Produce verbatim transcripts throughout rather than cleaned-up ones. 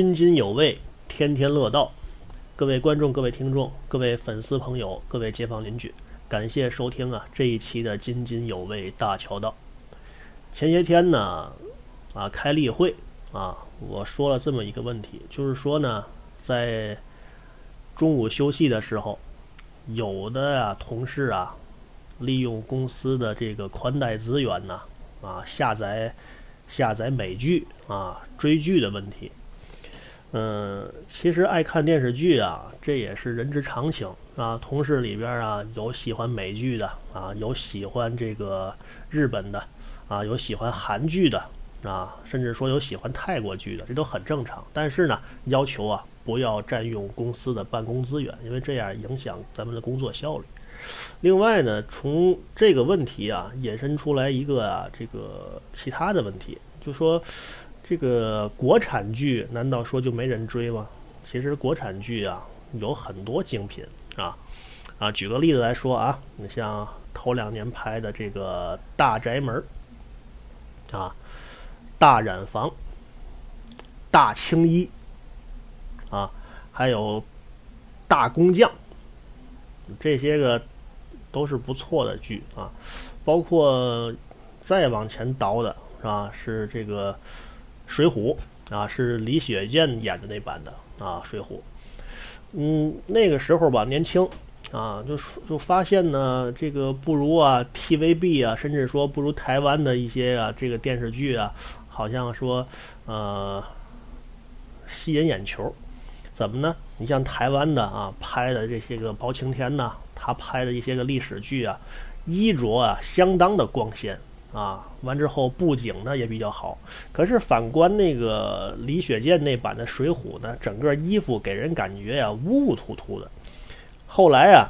津津有味，天天乐道。各位观众、各位听众、各位粉丝朋友、各位街坊邻居，感谢收听啊这一期的津津有味大桥道。前些天呢啊开例会啊，我说了这么一个问题，就是说呢，在中午休息的时候，有的啊同事啊利用公司的这个宽带资源呢啊下载下载美剧啊追剧的问题。嗯，其实爱看电视剧啊，这也是人之常情啊。同事里边啊，有喜欢美剧的啊，有喜欢这个日本的啊，有喜欢韩剧的啊，甚至说有喜欢泰国剧的，这都很正常。但是呢，要求啊不要占用公司的办公资源，因为这样影响咱们的工作效率。另外呢，从这个问题啊衍生出来一个啊这个其他的问题，就说。这个国产剧难道说就没人追吗？其实国产剧啊有很多精品啊啊，举个例子来说啊，你像头两年拍的这个《大宅门》啊，《大染坊》、《大青衣》啊，还有《大工匠》，这些个都是不错的剧啊。包括再往前倒的啊，是这个。水浒啊，是李雪健演的那版的啊，水浒。嗯，那个时候吧，年轻啊，就就发现呢，这个不如啊 T V B 啊，甚至说不如台湾的一些啊这个电视剧啊，好像说呃吸引眼球。怎么呢？你像台湾的啊拍的这些个包青天呐、啊，他拍的一些个历史剧啊，衣着啊相当的光鲜。啊，完之后布景呢也比较好，可是反观那个李雪健那版的水浒呢，整个衣服给人感觉啊乌乌突突的。后来啊，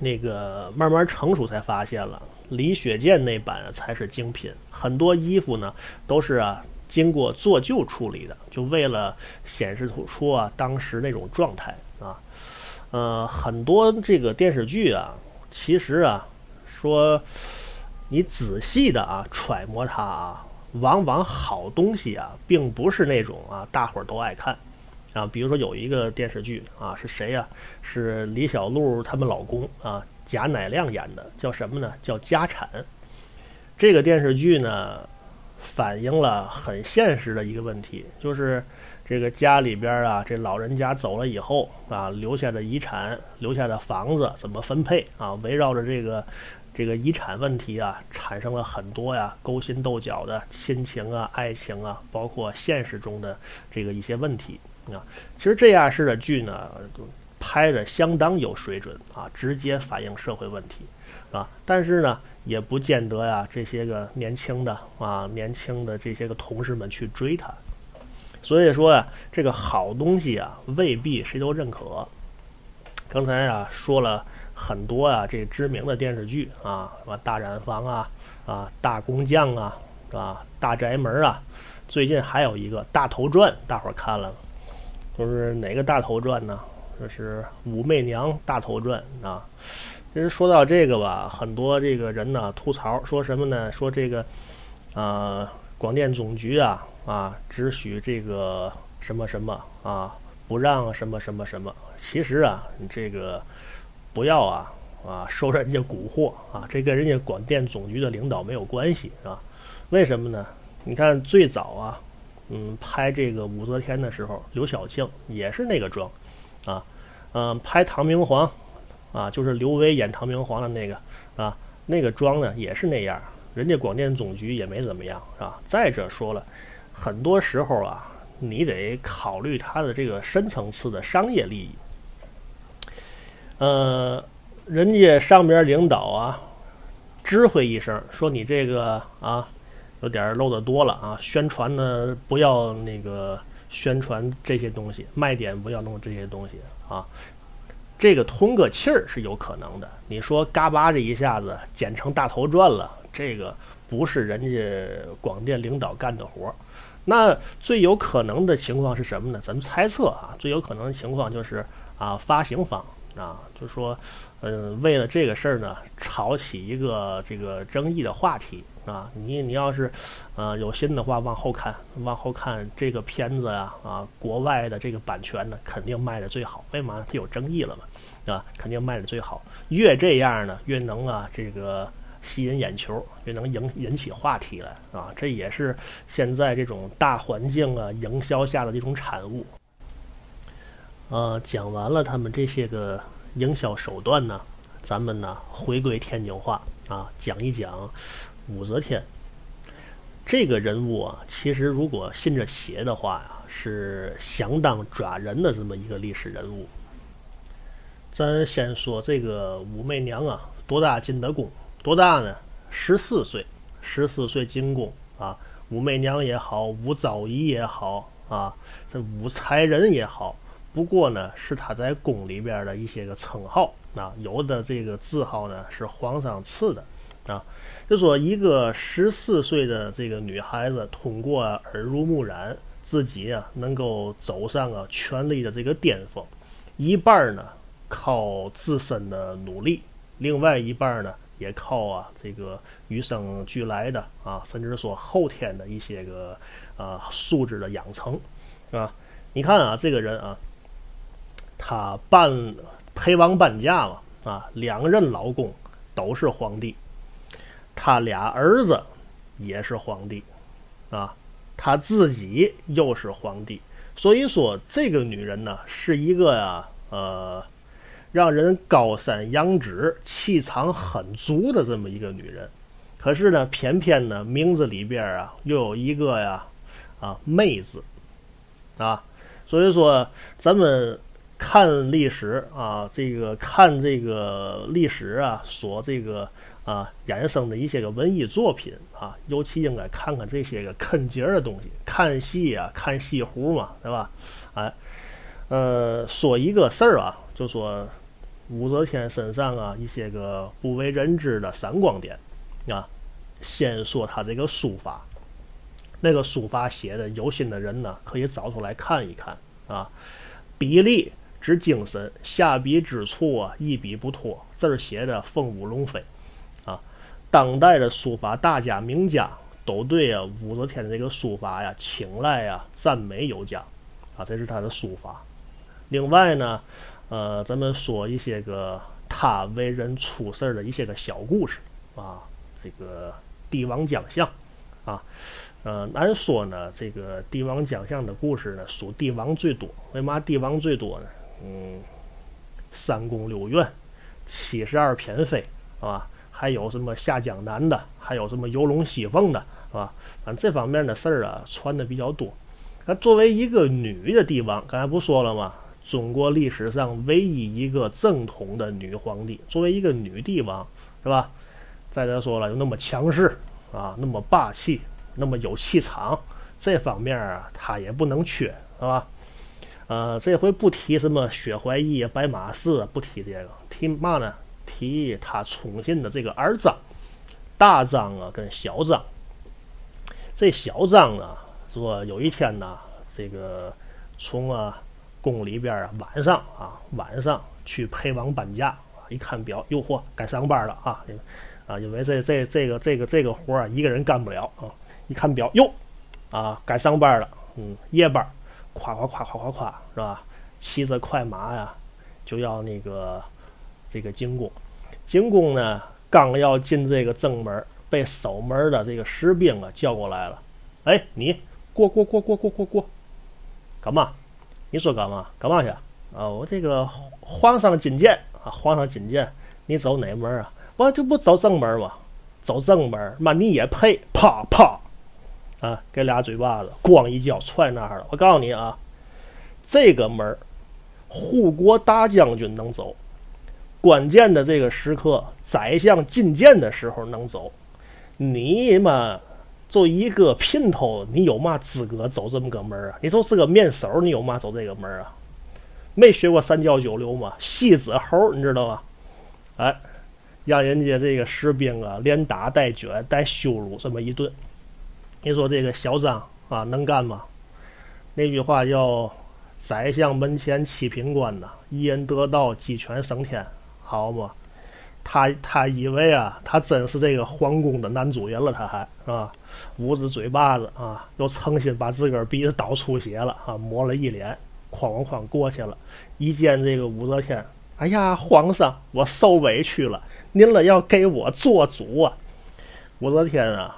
那个慢慢成熟才发现了，李雪健那版、啊、才是精品，很多衣服呢都是啊经过做旧处理的，就为了显示突出啊当时那种状态啊。呃，很多这个电视剧啊，其实啊说。你仔细的啊揣摩它啊，往往好东西啊，并不是那种啊大伙儿都爱看啊。比如说有一个电视剧啊，是谁呀、啊？是李小璐他们老公啊贾乃亮演的，叫什么呢？叫《家产》。这个电视剧呢，反映了很现实的一个问题，就是这个家里边啊，这老人家走了以后啊，留下的遗产、留下的房子怎么分配啊？围绕着这个。这个遗产问题啊，产生了很多呀勾心斗角的亲情啊、爱情啊，包括现实中的这个一些问题啊。其实这样式的剧呢，拍的相当有水准啊，直接反映社会问题啊。但是呢，也不见得呀这些个年轻的啊、年轻的这些个同事们去追它。所以说呀、啊，这个好东西啊，未必谁都认可。刚才啊说了。很多啊，这知名的电视剧啊，什么《大染坊》啊，啊，《大工匠》啊，是吧？《大宅门》啊，最近还有一个《大头传》，大伙儿看了，就是哪个《大头传》呢？就是《武媚娘大头传》啊。其实说到这个吧，很多这个人呢吐槽说什么呢？说这个，呃，广电总局啊啊，只许这个什么什么啊，不让什么什么什么。其实啊，你这个。不要啊啊受人家蛊惑啊，这跟人家广电总局的领导没有关系啊。为什么呢？你看最早啊，嗯，拍这个武则天的时候，刘晓庆也是那个妆啊，嗯、呃，拍唐明皇啊，就是刘威演唐明皇的那个啊，那个妆呢也是那样，人家广电总局也没怎么样啊。再者说了，很多时候啊，你得考虑他的这个深层次的商业利益。呃，人家上边领导啊，知会一声说你这个啊，有点漏的多了啊，宣传呢不要那个宣传这些东西，卖点不要弄这些东西啊，这个通个气儿是有可能的。你说嘎巴这一下子剪成大头转了，这个不是人家广电领导干的活。那最有可能的情况是什么呢？咱们猜测啊，最有可能的情况就是啊，发行方。啊，就说，嗯，为了这个事儿呢，炒起一个这个争议的话题啊，你你要是呃有心的话，往后看往后看这个片子呀、啊、啊，国外的这个版权呢肯定卖的最好，为嘛？它有争议了嘛，啊，肯定卖的最好，越这样呢越能啊这个吸引眼球，越能引引起话题来啊，这也是现在这种大环境啊营销下的一种产物。呃，讲完了他们这些个营销手段呢，咱们呢回归天津话啊，讲一讲武则天这个人物啊。其实如果信着邪的话呀、啊，是相当抓人的这么一个历史人物。咱先说这个武媚娘啊，多大进的宫？多大呢？十四岁，十四岁进宫啊。武媚娘也好，武昭仪也好啊，这武才人也好，不过呢是她在宫里边的一些个称号啊，有的这个字号呢是皇上赐的。啊，就说一个十四岁的这个女孩子通过耳濡目染，自己啊能够走上啊权力的这个巅峰，一半呢靠自身的努力，另外一半呢也靠啊这个与生俱来的啊，甚至说后天的一些个啊素质的养成啊。你看啊，这个人啊，他伴陪王伴驾嘛啊，两任老公都是皇帝。他俩儿子也是皇帝啊，他自己又是皇帝，所以说这个女人呢是一个啊呃让人高山仰止，气场很足的这么一个女人。可是呢偏偏呢名字里边啊又有一个呀啊媚字啊，所以说咱们看历史啊，这个看这个历史啊所这个啊，衍生的一些个文艺作品啊，尤其应该看看这些个坑节的东西，看戏啊，看戏胡嘛，对吧？哎，呃，说一个事儿啊，就说武则天身上啊一些个不为人知的闪光点啊。先说他这个书法，那个书法写的有心的人呢，可以找出来看一看啊。笔力指精神，下笔之处啊，一笔不脱，字儿写的凤舞龙飞。当代的书法大家名家都对啊武则天的这个书法呀青睐呀赞美有加啊，这是他的书法。另外呢呃咱们说一些个他为人处事的一些个小故事啊，这个帝王将相啊，呃难说呢这个帝王将相的故事呢属帝王最多，为嘛帝王最多呢？嗯，三宫六院，七十二嫔妃啊，还有什么下江南的，还有什么游龙戏凤的，啊，反正这方面的事儿啊，传的比较多。那作为一个女的帝王，刚才不说了吗？中国历史上唯一一个正统的女皇帝，作为一个女帝王，是吧？再者说了，有那么强势啊，那么霸气，那么有气场，这方面啊，她也不能缺，是吧？呃，这回不提什么薛怀义、白马寺，不提这个，提嘛呢？提他宠信的这个二张，大张啊跟小张。这小张呢说有一天呢，这个从啊宫里边啊晚上啊晚上去陪王伴驾，一看表，哟嚯，该上班了啊！啊，因为这这这个这个这个活啊一个人干不了啊，一看表，哟啊，该上班了，嗯，夜班，夸夸夸夸夸夸，是吧？骑着快马呀，就要那个。这个进宫，进宫呢，刚要进这个正门，被守门的这个士兵啊叫过来了。哎，你过过过过过过过，干嘛？你说干嘛？干嘛去？啊，我这个皇上觐见啊，皇上觐见，你走哪门啊？我这不走正门吗？走正门，妈你也配？啪啪，啊，给俩嘴巴子，咣一脚踹那儿了。我告诉你啊，这个门，护国大将军能走。关键的这个时刻，宰相觐见的时候能走，你嘛做一个姘头，你有嘛资格走这么个门啊？你就是个面手，你有嘛走这个门啊？没学过三教九流嘛，戏子猴，你知道吗？哎，让人家这个士兵啊，连打带卷带羞辱这么一顿。你说这个小张啊，能干吗？那句话叫“宰相门前七品官”呐，一人得道，鸡犬升天。好嘛，他他以为啊，他真是这个皇宫的男主人了，他还啊捂着嘴巴子啊，又诚心把自个儿鼻子倒出血了啊，抹了一脸，哐哐过去了。一见这个武则天，哎呀，皇上，我受委屈了，您了要给我做主啊！武则天啊，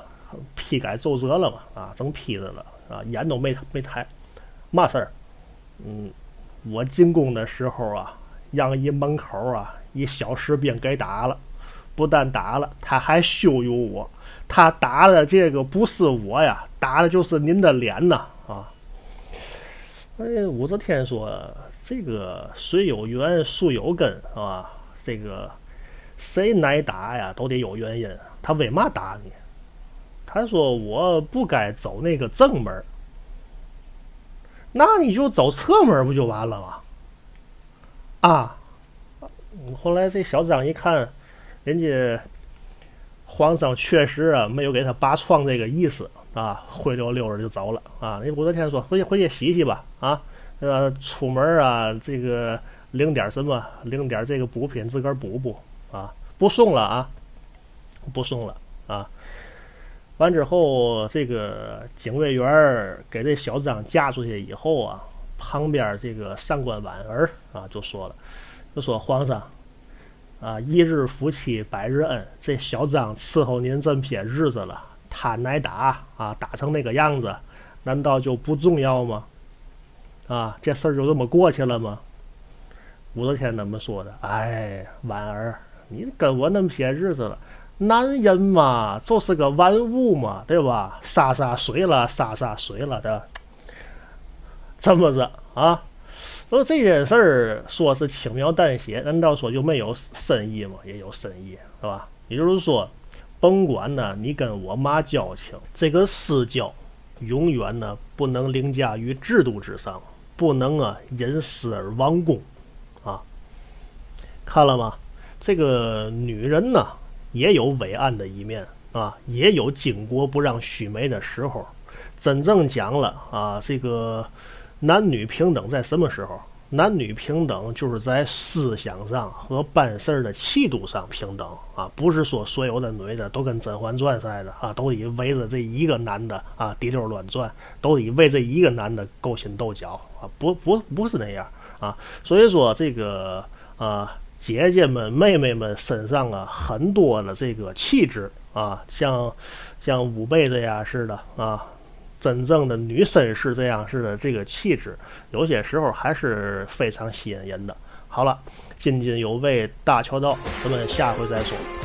批改奏折了嘛啊，正批着了啊，眼都没没抬，嘛事儿？嗯，我进宫的时候啊，让一门口啊。一小士兵给打了，不但打了，他还羞辱我。他打的这个不是我呀，打的就是您的脸呐！啊，哎，武则天说：“这个水有源，树有根啊，这个谁挨打呀，都得有原因。他为嘛打你？”他说：“我不该走那个正门，那你就走侧门不就完了吗？”啊。后来这小张一看，人家皇上确实啊没有给他拔创这个意思啊，灰溜溜的就走了啊。那武则天说：“回去回去洗洗吧啊，呃，出门啊这个领点什么，领点这个补品自个儿补补啊，不送了啊，不送了啊。”完之后，这个警卫员给这小张架出去以后啊，旁边这个上官婉儿啊就说了。就说皇上，啊，一日夫妻百日恩，这小张伺候您这么些日子了，他挨打啊，打成那个样子，难道就不重要吗？啊，这事儿就这么过去了吗？武则天怎么说的？哎，婉儿，你跟我那么些日子了，男人嘛，就是个玩物嘛，对吧？洒洒水了，洒洒水了的，这么着啊。说这件事儿说是轻描淡写，难道说就没有深意吗？也有深意，是吧？也就是说，甭管呢你跟我妈交情，这个私交永远呢不能凌驾于制度之上，不能啊因私而忘公啊。看了吗？这个女人呢也有伟岸的一面啊，也有巾帼不让须眉的时候。真正讲了啊，这个男女平等在什么时候？男女平等就是在思想上和办事的气度上平等啊，不是说所有的女的都跟《甄嬛传》似的啊，都得围着这一个男的啊滴溜乱转，都得为这一个男的勾心斗角啊，不不不是那样啊。所以说这个啊，姐姐们、妹妹们身上啊很多的这个气质啊，像像武备这样似的啊。真正的女绅士这样式的这个气质，有些时候还是非常吸引人的。好了，津津有味大乔道，咱们下回再说。